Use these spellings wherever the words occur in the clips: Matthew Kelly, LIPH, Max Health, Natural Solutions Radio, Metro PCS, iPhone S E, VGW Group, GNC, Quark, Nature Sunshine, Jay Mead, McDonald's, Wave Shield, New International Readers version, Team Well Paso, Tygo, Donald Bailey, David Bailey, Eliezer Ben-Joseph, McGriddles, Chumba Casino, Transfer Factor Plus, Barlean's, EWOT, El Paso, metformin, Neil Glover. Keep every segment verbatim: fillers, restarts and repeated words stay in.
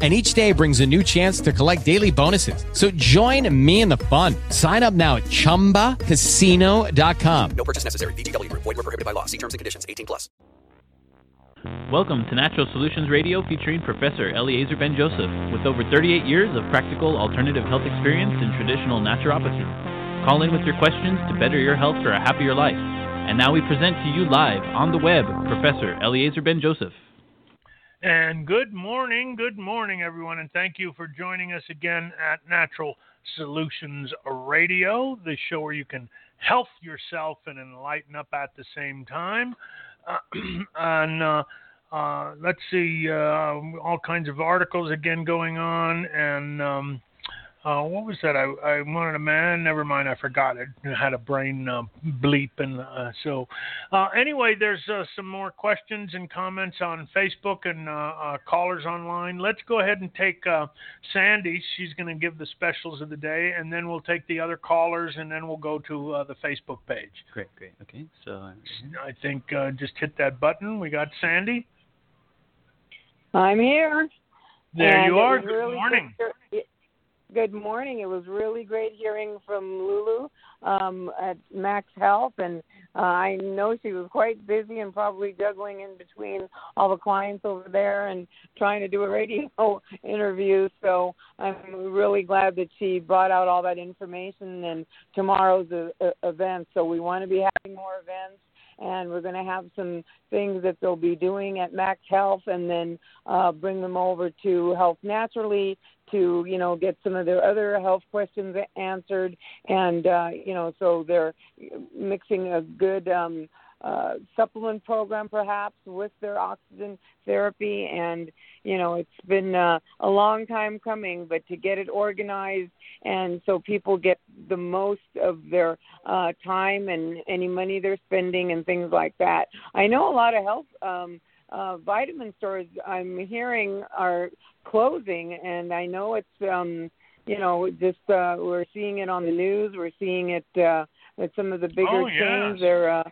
And each day brings a new chance to collect daily bonuses. So join me in the fun. Sign up now at chumba casino dot com. No purchase necessary. V G W Group. Void where prohibited by law. See terms and conditions. eighteen plus. Welcome to Natural Solutions Radio, featuring Professor Eliezer Ben-Joseph, with over thirty-eight years of practical alternative health experience in traditional naturopathy. Call in with your questions to better your health for a happier life. And now we present to you live on the web, Professor Eliezer Ben-Joseph. And good morning, good morning, everyone, and thank you for joining us again at Natural Solutions Radio, the show where you can help yourself and enlighten up at the same time. Uh, and uh, uh, let's see, uh, all kinds of articles again going on. And um, uh, what was that? I, I wanted a man. Never mind, I forgot it. I had a brain uh, bleep. And uh, so uh, anyway, there's uh, some more questions and comments on Facebook and uh, uh, callers online. Let's go ahead and take uh, Sandy. She's going to give the specials of the day, and then we'll take the other callers, and then we'll go to uh, the Facebook page. Great, great. Okay, so I think uh, just hit that button. We got Sandy. I'm here. There and you are. Good really morning. Good. Good morning. It was really great hearing from Lulu um, at Max Health, and uh, I know she was quite busy and probably juggling in between all the clients over there and trying to do a radio interview, so I'm really glad that she brought out all that information and tomorrow's a, a, event, so we want to be having more events. And we're going to have some things that they'll be doing at Max Health and then uh, bring them over to Health Naturally to, you know, get some of their other health questions answered. And, uh, you know, so they're mixing a good um, uh, supplement program perhaps with their oxygen therapy. And, you know, it's been uh, a long time coming, but to get it organized and so people get the most of their uh, time and any money they're spending and things like that. I know a lot of health um, uh, vitamin stores I'm hearing are closing, and I know it's, um, you know, just uh, we're seeing it on the news. We're seeing it uh, with some of the bigger oh, yeah. chains. They're uh,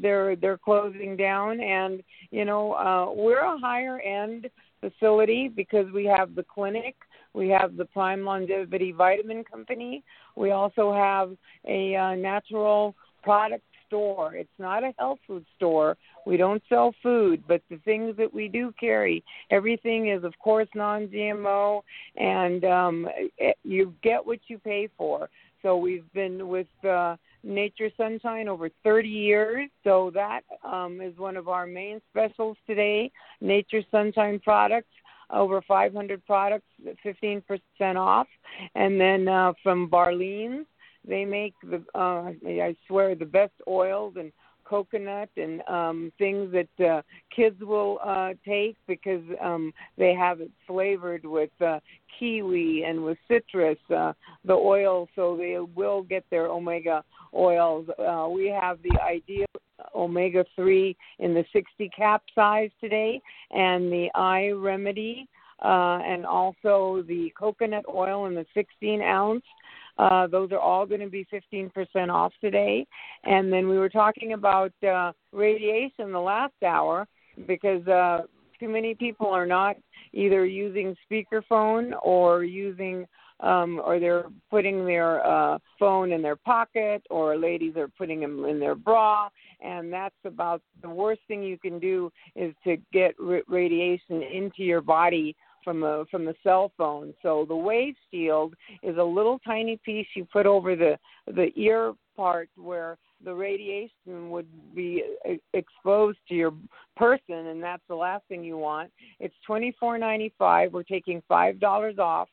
they're they're closing down, and you know, uh, we're a higher end facility because we have the clinic. We have the Prime Longevity Vitamin Company. We also have a uh, natural product store. It's not a health food store. We don't sell food, but the things that we do carry, everything is, of course, non G M O, and um, it, you get what you pay for. So we've been with uh, Nature Sunshine over thirty years, so that um, is one of our main specials today, Nature Sunshine products. Over five hundred products, fifteen percent off. And then uh, from Barlean's, they make, the uh, I swear, the best oils and coconut and um, things that uh, kids will uh, take because um, they have it flavored with uh, kiwi and with citrus, uh, the oil, so they will get their omega oils. Uh, we have the ideal omega three in the sixty cap size today, and the eye remedy, uh, and also the coconut oil in the sixteen ounce. Uh, those are all going to be fifteen percent off today. And then we were talking about uh, radiation the last hour because uh, too many people are not either using speakerphone or using Um, or they're putting their uh, phone in their pocket, or ladies are putting them in their bra, and that's about the worst thing you can do is to get r- radiation into your body from a from the cell phone. So the Wave Shield is a little tiny piece you put over the, the ear part where the radiation would be exposed to your person, and that's the last thing you want. It's twenty-four ninety-five. We're taking five dollars off.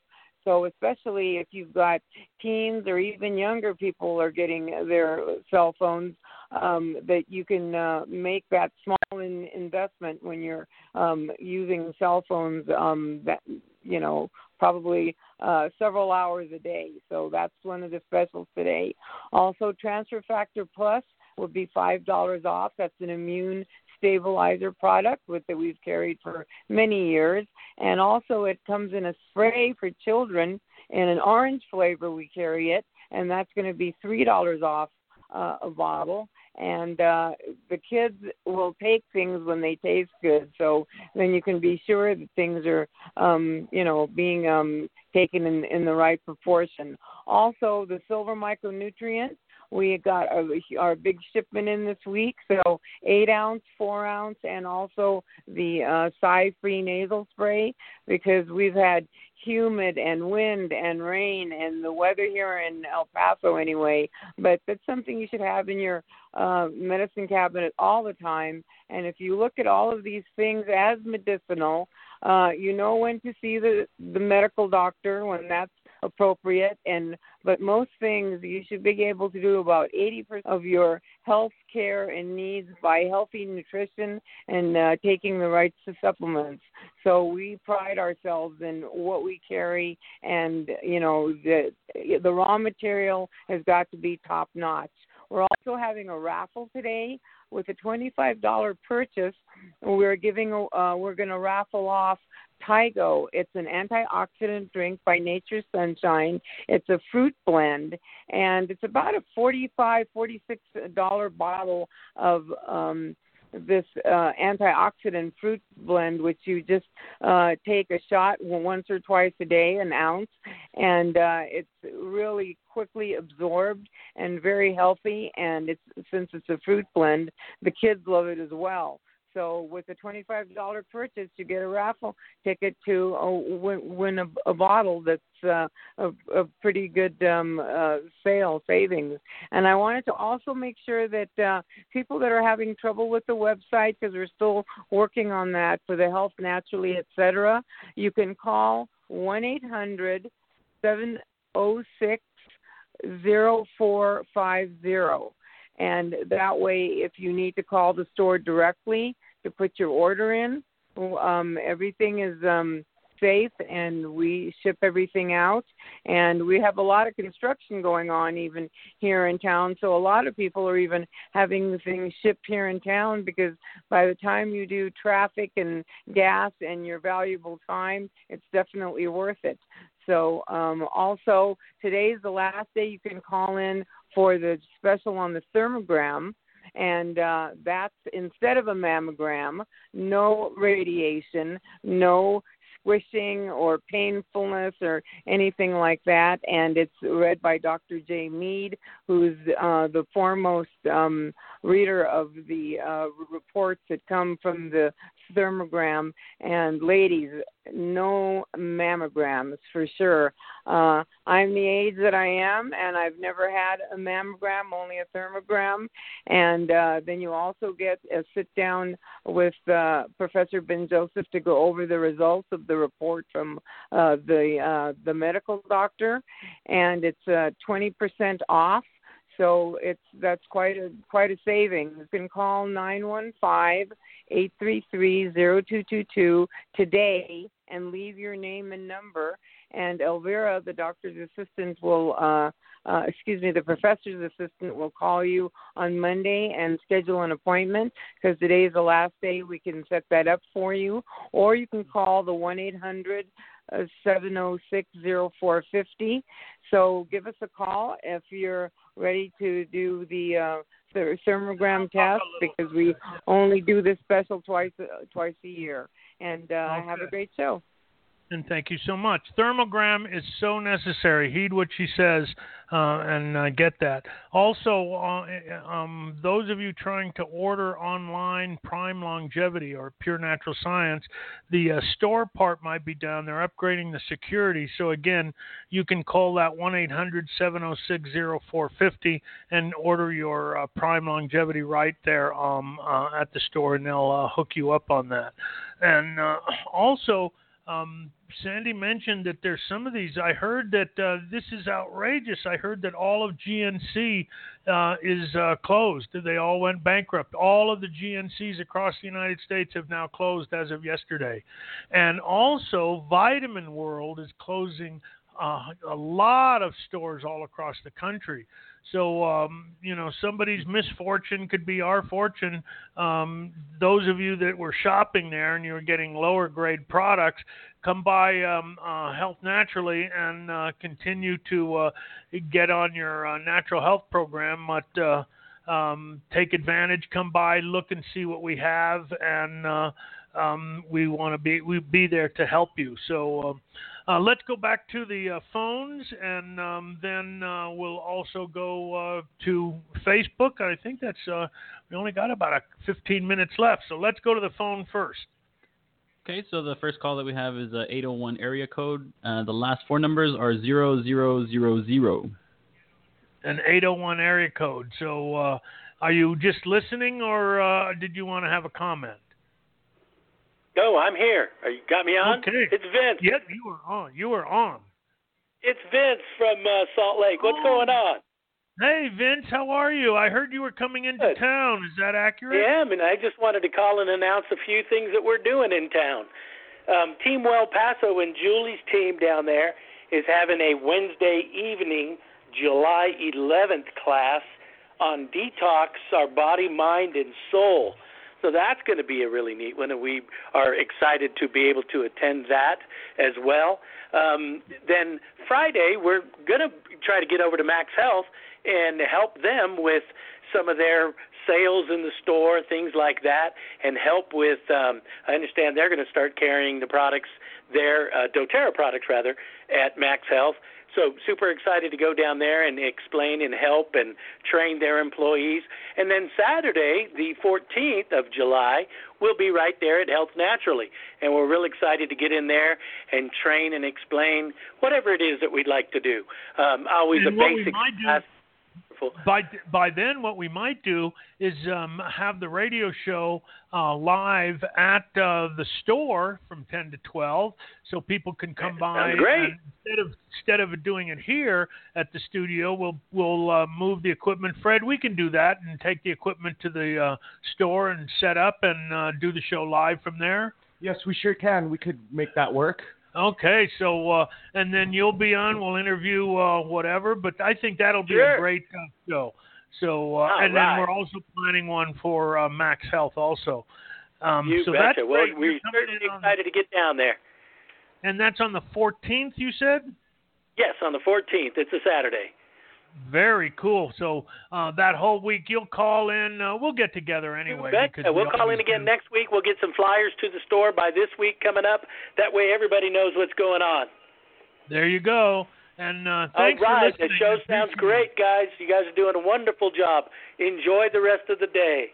So especially if you've got teens or even younger people are getting their cell phones, um, that you can uh, make that small in- investment when you're um, using cell phones, um, that, you know, probably uh, several hours a day. So that's one of the specials today. Also, Transfer Factor Plus will be five dollars off. That's an immune stabilizer product with, that we've carried for many years. And also it comes in a spray for children in an orange flavor. We carry it, and that's going to be three dollars off uh, a bottle. And uh, the kids will take things when they taste good. So then you can be sure that things are, um, you know, being um, taken in, in the right proportion. Also, the silver micronutrient, we got our, our big shipment in this week. So eight ounce, four ounce, and also the uh, psi-free nasal spray, because we've had humid and wind and rain and the weather here in El Paso anyway, but that's something you should have in your uh, medicine cabinet all the time. And if you look at all of these things as medicinal, uh, you know when to see the, the medical doctor when that's appropriate. And but most things you should be able to do about eighty percent of your health care and needs by healthy nutrition and uh, taking the right supplements. So we pride ourselves in what we carry, and you know the the raw material has got to be top notch. We're also having a raffle today with a twenty-five dollars purchase. We're giving uh, we're going to raffle off Tygo. It's an antioxidant drink by Nature Sunshine. It's a fruit blend, and it's about a forty-five dollars, forty-six dollars bottle of um, this uh, antioxidant fruit blend, which you just uh, take a shot once or twice a day, an ounce, and uh, it's really quickly absorbed and very healthy. And it's since it's a fruit blend, the kids love it as well. So with a twenty-five dollars purchase, you get a raffle ticket to a, win a, a bottle that's uh, a, a pretty good um, uh, sale, savings. And I wanted to also make sure that uh, people that are having trouble with the website, because we're still working on that for the Health Naturally, et cetera, you can call one eight hundred, seven oh six, oh four five oh. And that way, if you need to call the store directly to put your order in, um, everything is um, safe, and we ship everything out. And we have a lot of construction going on even here in town, so a lot of people are even having things shipped here in town, because by the time you do traffic and gas and your valuable time, it's definitely worth it. So um, also, today's the last day you can call in for the special on the thermogram, and uh, that's instead of a mammogram, no radiation, no squishing or painfulness or anything like that, and it's read by Doctor Jay Mead, who's uh, the foremost um, reader of the uh, reports that come from the thermogram. And ladies, no mammograms for sure. Uh, I'm the age that I am, and I've never had a mammogram, only a thermogram. And uh, then you also get a sit-down with uh, Professor Ben-Joseph to go over the results of the report from uh, the uh, the medical doctor, and it's uh, twenty percent off. So it's that's quite a quite a saving. You can call nine one five, eight three three, zero two two two today and leave your name and number. And Elvira, the doctor's assistant, will, uh, uh, excuse me, the professor's assistant will call you on Monday and schedule an appointment, because today is the last day we can set that up for you. Or you can call the one eight hundred, seven oh six, oh four five oh. So give us a call if you're ready to do the uh, thermogram test, because we only do this special twice uh, twice a year. And uh, okay. Have a great show. And thank you so much. Thermogram is so necessary. Heed what she says uh, and uh, get that. Also, uh, um, those of you trying to order online Prime Longevity or Pure Natural Science, the uh, store part might be down. They're upgrading the security. So, again, you can call that one eight hundred, seven oh six, oh four five oh and order your uh, Prime Longevity right there um, uh, at the store, and they'll uh, hook you up on that. And uh, also... Um, Sandy mentioned that there's some of these. I heard that uh, this is outrageous. I heard that all of G N C uh, is uh, closed. They all went bankrupt. All of the G N Cs across the United States have now closed as of yesterday. And also, Vitamin World is closing uh, a lot of stores all across the country. So, um, you know, somebody's misfortune could be our fortune. Um, those of you that were shopping there and you were getting lower grade products, come by um, uh, Health Naturally and uh, continue to uh, get on your uh, natural health program. But uh, um, take advantage. Come by, look and see what we have, and uh, um, we want to be we be there to help you. So. Uh, Uh, let's go back to the uh, phones, and um, then uh, we'll also go uh, to Facebook. I think that's uh, we only got about fifteen minutes left, so let's go to the phone first. Okay, so the first call that we have is uh, eight oh one area code. Uh, the last four numbers are zero zero zero zero. An eight oh one area code. So uh, are you just listening, or uh, did you want to have a comment? No, I'm here. Are you got me on? Okay. It's Vince. Yep, you were on. You were on. It's Vince from uh, Salt Lake. What's oh. going on? Hey, Vince, how are you? I heard you were coming into Good. town. Is that accurate? Yeah, I mean, I just wanted to call and announce a few things that we're doing in town. Um, Team Well Paso and Julie's team down there is having a Wednesday evening, July eleventh class on detox, our body, mind, and soul. So that's going to be a really neat one, and we are excited to be able to attend that as well. Um, then Friday, we're going to try to get over to Max Health and help them with some of their sales in the store, things like that, and help with, um, I understand they're going to start carrying the products there, uh, doTERRA products rather, at Max Health. So super excited to go down there and explain and help and train their employees. And then Saturday, the fourteenth of July, we'll be right there at Health Naturally. And we're real excited to get in there and train and explain whatever it is that we'd like to do. Um, always and a basic class. By by then, what we might do is um, have the radio show uh, live at uh, the store from ten to twelve, so people can come by. Great. And instead of instead of doing it here at the studio, we'll we'll uh, move the equipment. Fred, we can do that and take the equipment to the uh, store and set up and uh, do the show live from there. Yes, we sure can. We could make that work. Okay, so, uh, and then you'll be on, we'll interview uh, whatever, but I think that'll be sure. a great uh, show. So, uh, and right. then we're also planning one for uh, Max Health also. Um, you so betcha. That's well, we're certainly excited to get down there. And that's on the fourteenth, you said? Yes, on the fourteenth. It's a Saturday. Very cool. So uh, that whole week you'll call in. Uh, we'll get together anyway. We'll we call in again do. next week. We'll get some flyers to the store by this week coming up. That way everybody knows what's going on. There you go. And uh, thanks All right. for listening. The show sounds great, guys. You guys are doing a wonderful job. Enjoy the rest of the day.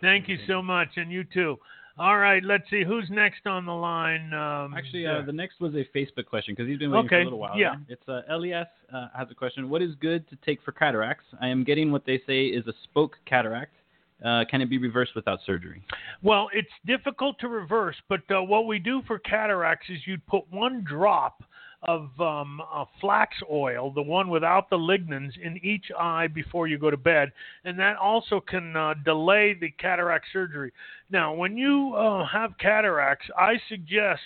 Thank you so much, and you too. All right, let's see. Who's next on the line? Um, Actually, uh, the next was a Facebook question because he's been waiting okay. for a little while. Yeah. It's uh, Elias uh, has a question. What is good to take for cataracts? I am getting what they say is a spoke cataract. Uh, can it be reversed without surgery? Well, it's difficult to reverse, but uh, what we do for cataracts is you'd put one drop of um, uh, flax oil, the one without the lignans, in each eye before you go to bed. And that also can uh, delay the cataract surgery. Now, when you uh, have cataracts, I suggest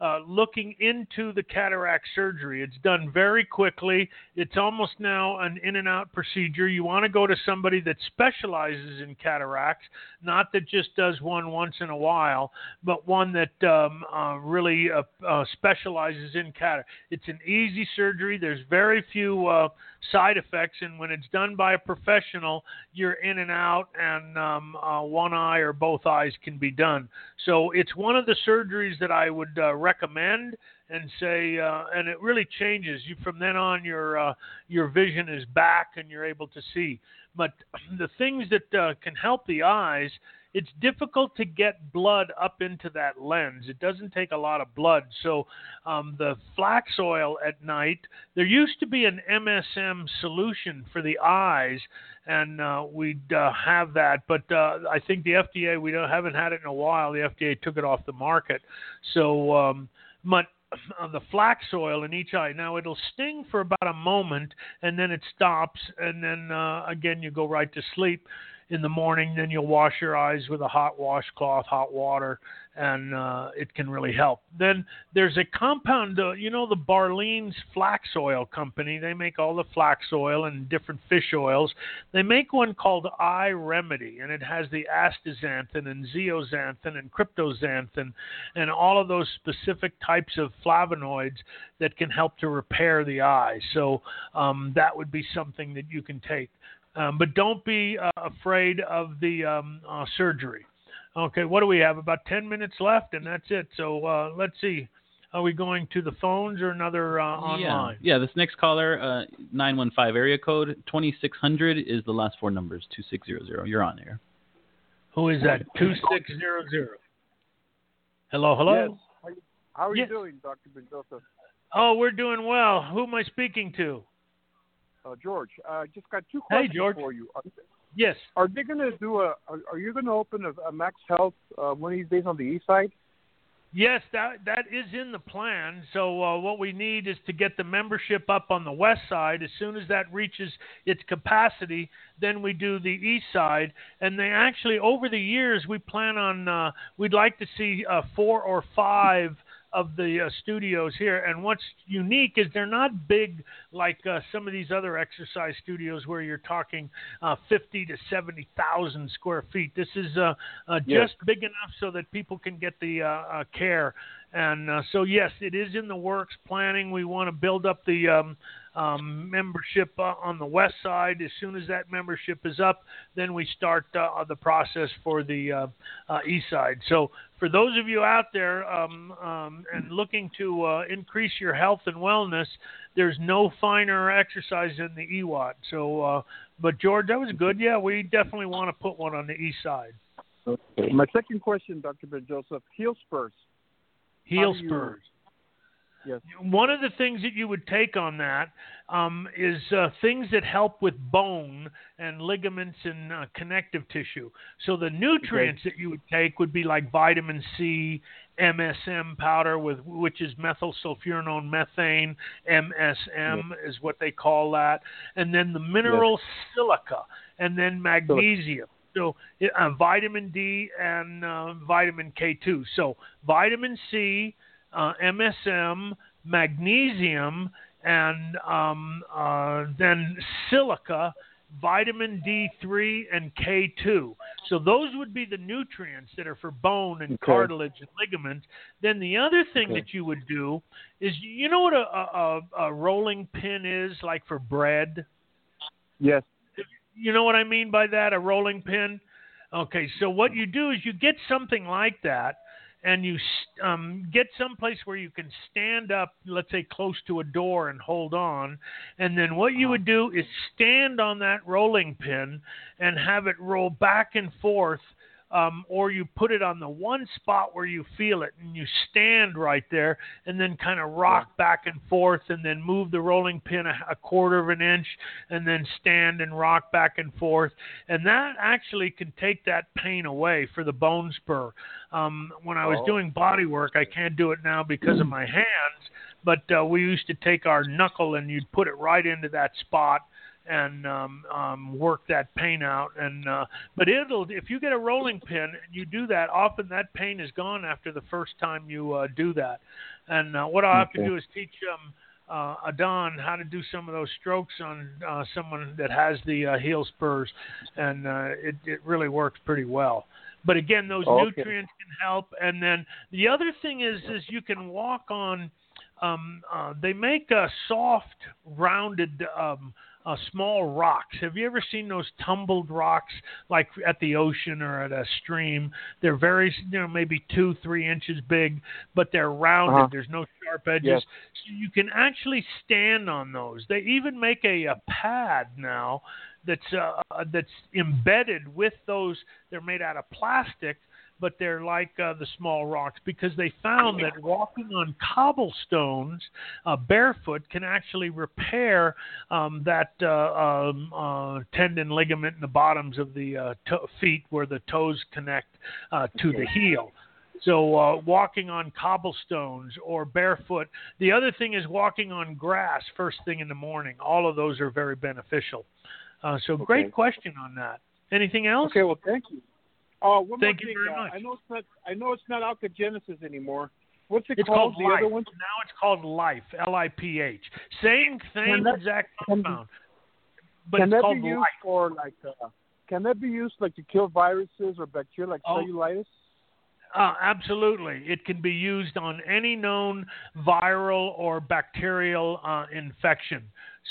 uh, looking into the cataract surgery. It's done very quickly. It's almost now an in-and-out procedure. You want to go to somebody that specializes in cataracts, not that just does one once in a while, but one that um, uh, really uh, uh, specializes in cataracts. It's an easy surgery. There's very few uh, side effects, and when it's done by a professional, you're in and out, and um, uh, one eye or both eyes can be done. So it's one of the surgeries that I would uh, recommend and say, uh, and it really changes you from then on. Your uh, your vision is back and you're able to see. But the things that uh, can help the eyes, it's difficult to get blood up into that lens. It doesn't take a lot of blood. So um, the flax oil at night, there used to be an M S M solution for the eyes, and uh, we'd uh, have that. But uh, I think the F D A, we don't, haven't had it in a while. The F D A took it off the market. So um, but the flax oil in each eye. Now, it'll sting for about a moment, and then it stops, and then, uh, again, you go right to sleep. in the morning, then you'll wash your eyes with a hot washcloth, hot water, and uh, it can really help. Then there's a compound, uh, you know, the Barlean's flax oil company. They make all the flax oil and different fish oils. They make one called Eye Remedy, and it has the astaxanthin and zeaxanthin and cryptoxanthin and all of those specific types of flavonoids that can help to repair the eye. So um, that would be something that you can take. Um, but don't be uh, afraid of the um, uh, surgery. Okay, what do we have? About ten minutes left, and that's it. So uh, let's see. Are we going to the phones or another uh, online? Yeah. yeah, this next caller, uh, nine one five area code, twenty-six hundred is the last four numbers, two six zero zero. You're on air. Who is that? two six zero zero. Hello, hello. Yes. How are you, how are yes. you doing, Doctor Ben-Joseph? Oh, we're doing well. Who am I speaking to? Uh, George, I uh, just got two questions hey, for you. Are, yes. Are they going to do a? Are, are you going to open a, a Max Health uh, one of these days on the east side? Yes, that that is in the plan. So uh, what we need is to get the membership up on the west side. As soon as that reaches its capacity, then we do the east side. And they actually, over the years, we plan on. Uh, we'd like to see uh, four or five of the uh, studios here. And what's unique is they're not big like uh, some of these other exercise studios where you're talking uh, fifty to seventy thousand square feet. This is uh, uh, just yes. big enough so that people can get the uh, uh, care. And uh, so, yes, it is in the works planning. We want to build up the um, um, membership uh, on the west side. As soon as that membership is up, then we start uh, the process for the uh, uh, east side. So for those of you out there um, um, and looking to uh, increase your health and wellness, there's no finer exercise than the E W O T. So, uh, but, George, that was good. Yeah, we definitely want to put one on the east side. Okay. My second question, Doctor Ben-Joseph, heel spurs. Heel spurs. Yes. One of the things that you would take on that um, is uh, things that help with bone and ligaments and uh, connective tissue. So the nutrients okay. that you would take would be like vitamin C, M S M powder, with which is methyl sulfurinone methane. M S M yes. is what they call that. And then the mineral yes. silica, and then magnesium. So uh, vitamin D and uh, vitamin K two. So vitamin C, uh, M S M, magnesium, and um, uh, then silica, vitamin D three, and K two. So those would be the nutrients that are for bone and okay. cartilage and ligaments. Then the other thing okay. that you would do is, you know what a, a, a rolling pin is, like for bread? Yes. You know what I mean by that, a rolling pin? Okay, so what you do is you get something like that, and you um, get someplace where you can stand up, let's say close to a door, and hold on. And then what you would do is stand on that rolling pin and have it roll back and forth, um, or you put it on the one spot where you feel it, and you stand right there and then kind of rock back and forth, and then move the rolling pin a, a quarter of an inch, and then stand and rock back and forth. And that actually can take that pain away for the bone spur. Um, when I was oh. doing body work, I can't do it now because of my hands, but uh, we used to take our knuckle and you'd put it right into that spot and um, um, work that pain out. And uh, but it'll if you get a rolling pin and you do that, often that pain is gone after the first time you uh, do that. And uh, what I'll have okay. to do is teach um, uh, Adon how to do some of those strokes on uh, someone that has the uh, heel spurs, and uh, it, it really works pretty well. But again, those okay. nutrients can help. And then the other thing is, is you can walk on, um, uh, they make a soft, rounded um Uh, small rocks. Have you ever seen those tumbled rocks like at the ocean or at a stream? They're very, you know, maybe two, three inches big, but they're rounded. Uh-huh. There's no sharp edges. Yes. So you can actually stand on those. They even make a, a pad now that's uh, that's embedded with those. They're made out of plastic, but they're like uh, the small rocks, because they found that walking on cobblestones uh, barefoot can actually repair um, that uh, um, uh, tendon ligament in the bottoms of the uh, to- feet where the toes connect uh, to the heel. So uh, walking on cobblestones or barefoot. The other thing is walking on grass first thing in the morning. All of those are very beneficial. Uh, so okay. great question on that. Anything else? Okay, well, thank you. Oh, uh, one thank more you thing, very uh, much. I know it's not. I know it's not Alka-Genesis anymore. What's it it's called? called the other one? Now it's called LIPH. L I P H. Same same that, exact compound. But can it's that called be used LIPH. For like? Uh, can that be used like to kill viruses or bacteria like oh. cellulitis? Uh, absolutely. It can be used on any known viral or bacterial uh, infection.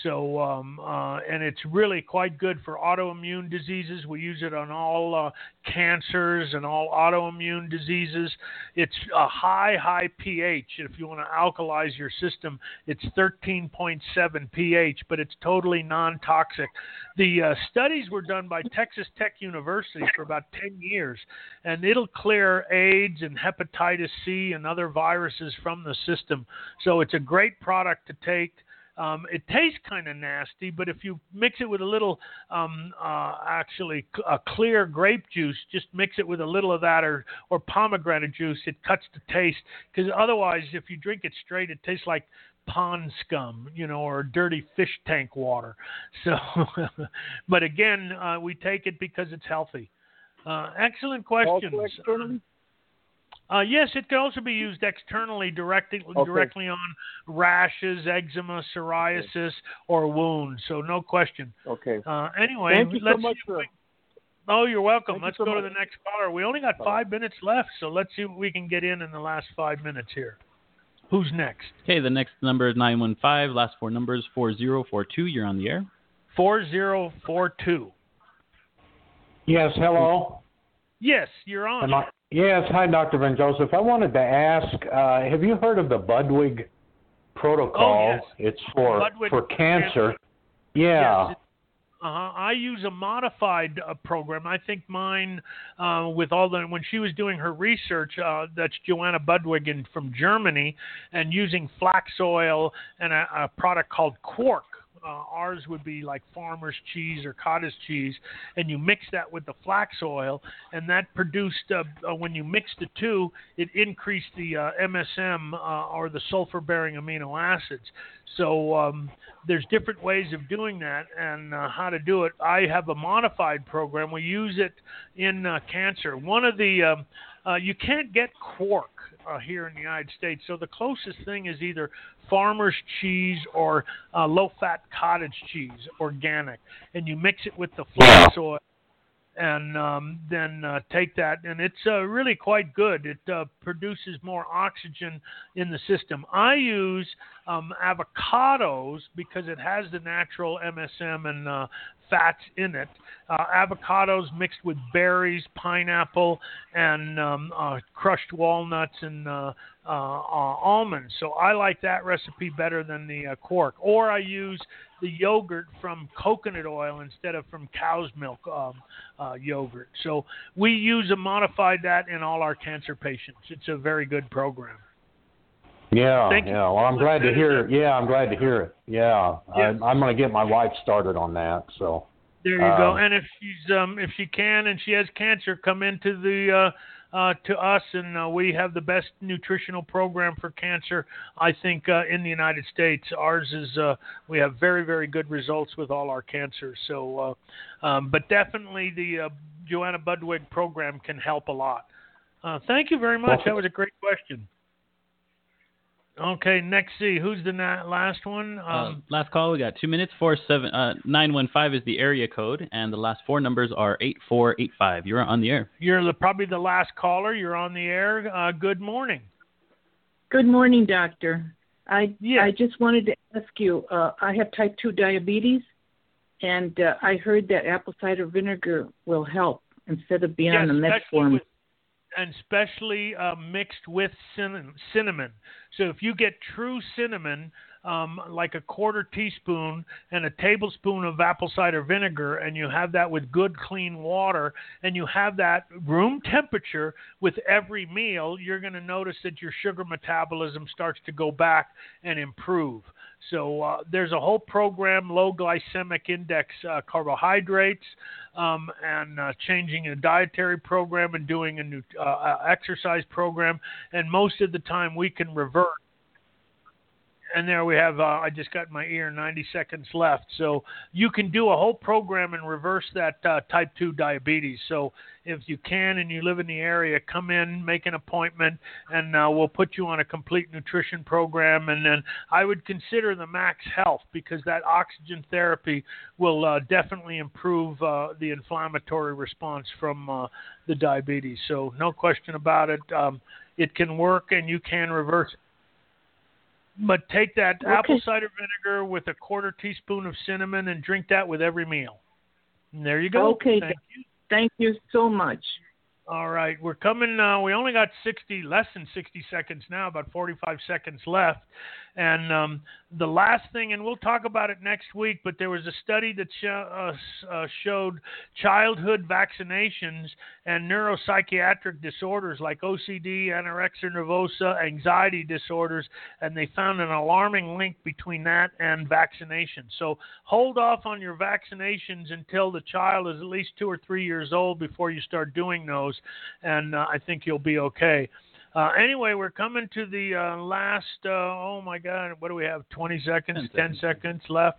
So, um, uh, and it's really quite good for autoimmune diseases. We use it on all uh, cancers and all autoimmune diseases. It's a high, high pH. If you want to alkalize your system, it's thirteen point seven pH, but it's totally non-toxic. The uh, studies were done by Texas Tech University for about ten years, and it'll clear AIDS and hepatitis C and other viruses from the system. So it's a great product to take. Um, it tastes kind of nasty, but if you mix it with a little, um, uh, actually, a clear grape juice, just mix it with a little of that or, or pomegranate juice, it cuts the taste. Because otherwise, if you drink it straight, it tastes like pond scum, you know, or dirty fish tank water. So, but again, uh, we take it because it's healthy. Uh, excellent questions. Also externally? Uh, yes, it can also be used externally, directly okay. directly on rashes, eczema, psoriasis, okay. or wounds. So no question. Okay. Uh, anyway, thank you let's so much. See we... Oh, you're welcome. Thank let's you so go much. To the next caller. We only got five minutes left, so let's see what we can get in in the last five minutes here. Who's next? Okay, the next number is nine one five. Last four numbers four zero four two. You're on the air. Four zero four two. Yes. Hello. Yes, you're on. Yes, hi, Doctor Ben-Joseph. I wanted to ask, uh, have you heard of the Budwig Protocol? Oh, yes. It's for Budwig for cancer. cancer. Yeah. Yes, uh-huh. I use a modified uh, program. I think mine, uh, with all the when she was doing her research, uh, that's Joanna Budwig in, from Germany, and using flax oil and a, a product called Quark. Uh, ours would be like farmer's cheese or cottage cheese, and you mix that with the flax oil, and that produced, uh, uh, when you mixed the two, it increased the uh, M S M uh, or the sulfur-bearing amino acids. So um, there's different ways of doing that and uh, how to do it. I have a modified program. We use it in uh, cancer. One of the, um, uh, you can't get Quark Uh, here in the United States. So the closest thing is either farmer's cheese or uh, low-fat cottage cheese, organic. And you mix it with the flax oil and um, then uh, take that. And it's uh, really quite good. It uh, produces more oxygen in the system. I use um, avocados because it has the natural M S M and uh, fats in it. Uh, avocados mixed with berries, pineapple, and um, uh, crushed walnuts and uh, uh, uh, almonds. So I like that recipe better than the uh, Quark. Or I use the yogurt from coconut oil instead of from cow's milk um, uh, yogurt. So we use and modified that in all our cancer patients. It's a very good program. Yeah, Thank yeah. You. Well, I'm glad to hear it. Yeah, I'm glad to hear it. Yeah, yeah. I, I'm going to get my wife started on that. So there you uh, go. And if she's um, if she can and she has cancer, come into the uh, uh, to us, and uh, we have the best nutritional program for cancer, I think, uh, in the United States. Ours is uh, we have very very good results with all our cancers. So, uh, um, but definitely the uh, Joanna Budwig program can help a lot. Uh, thank you very much. That was a great question. Okay, next, see, who's the na- last one? Um, uh, last call, we got two minutes, four, seven, uh, nine one five is the area code, and the last four numbers are eight four eight five. You're on the air. You're the, probably the last caller. You're on the air. Uh, good morning. Good morning, doctor. I yeah. I just wanted to ask you, uh, I have type two diabetes, and uh, I heard that apple cider vinegar will help instead of being yes, on the metformin. With- And especially uh, mixed with cinnamon. So if you get true cinnamon, um, like a quarter teaspoon and a tablespoon of apple cider vinegar, and you have that with good clean water, and you have that room temperature with every meal, you're going to notice that your sugar metabolism starts to go back and improve. So uh, there's a whole program, low glycemic index uh, carbohydrates, um, and uh, changing a dietary program and doing a new uh, exercise program. And most of the time we can revert And there we have, uh, I just got my ear, ninety seconds left. So you can do a whole program and reverse that uh, type two diabetes. So if you can and you live in the area, come in, make an appointment, and uh, we'll put you on a complete nutrition program. And then I would consider the Max Health, because that oxygen therapy will uh, definitely improve uh, the inflammatory response from uh, the diabetes. So no question about it. Um, it can work, and you can reverse it. But take that okay. apple cider vinegar with a quarter teaspoon of cinnamon and drink that with every meal. And there you go. Okay. Thank you. Thank you so much. All right. We're coming now. Uh, we only got sixty, less than sixty seconds now, about forty-five seconds left. And um, the last thing, and we'll talk about it next week, but there was a study that sh- uh, uh, showed childhood vaccinations and neuropsychiatric disorders like O C D, anorexia nervosa, anxiety disorders, and they found an alarming link between that and vaccination. So hold off on your vaccinations until the child is at least two or three years old before you start doing those. And uh, I think you'll be okay. Uh, anyway, we're coming to the uh, last, uh, oh, my God, what do we have, twenty seconds, ten seconds left?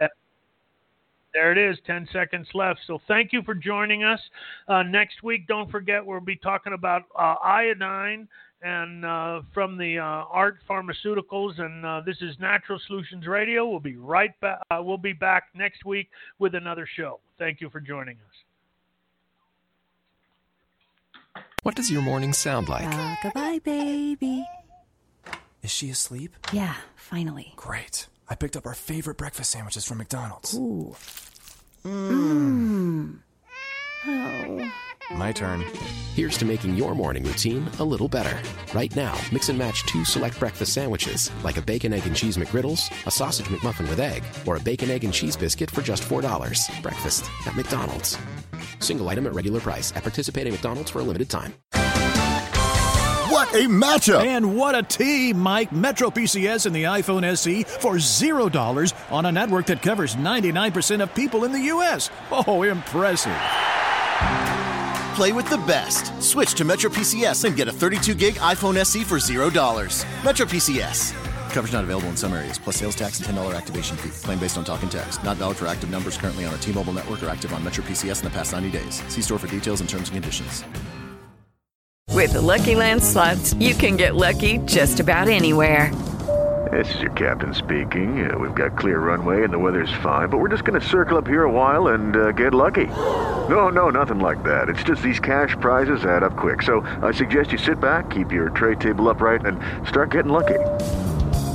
Uh, there it is, ten seconds left. So thank you for joining us. Uh, next week, don't forget, we'll be talking about uh, iodine and uh, from the uh, Art Pharmaceuticals. And uh, this is Natural Solutions Radio. We'll be right back. Uh, we'll be back next week with another show. Thank you for joining us. What does your morning sound like? Uh, goodbye, baby. Is she asleep? Yeah, finally. Great. I picked up our favorite breakfast sandwiches from McDonald's. Ooh. Mmm. Mm. Oh. My turn. Here's to making your morning routine a little better. Right now, mix and match two select breakfast sandwiches, like a bacon, egg, and cheese McGriddles, a sausage McMuffin with egg, or a bacon, egg, and cheese biscuit for just four dollars. Breakfast at McDonald's. Single item at regular price at participating McDonald's for a limited time. What a matchup! And what a team, Mike. Metro P C S and the iPhone S E for zero dollars on a network that covers ninety-nine percent of people in the U S Oh, impressive. Play with the best. Switch to Metro P C S and get a thirty-two gig iPhone S E for zero dollars. Metro P C S. Coverage not available in some areas, plus sales tax and ten dollars activation fee. Claim based on talk and text. Not valid for active numbers currently on a T-Mobile network or active on Metro P C S in the past ninety days. See store for details and terms and conditions. With the Lucky Land Slots, you can get lucky just about anywhere. This is your captain speaking. Uh, we've got clear runway and the weather's fine, but we're just going to circle up here a while and uh, get lucky. No, no, nothing like that. It's just these cash prizes add up quick. So I suggest you sit back, keep your tray table upright, and start getting lucky.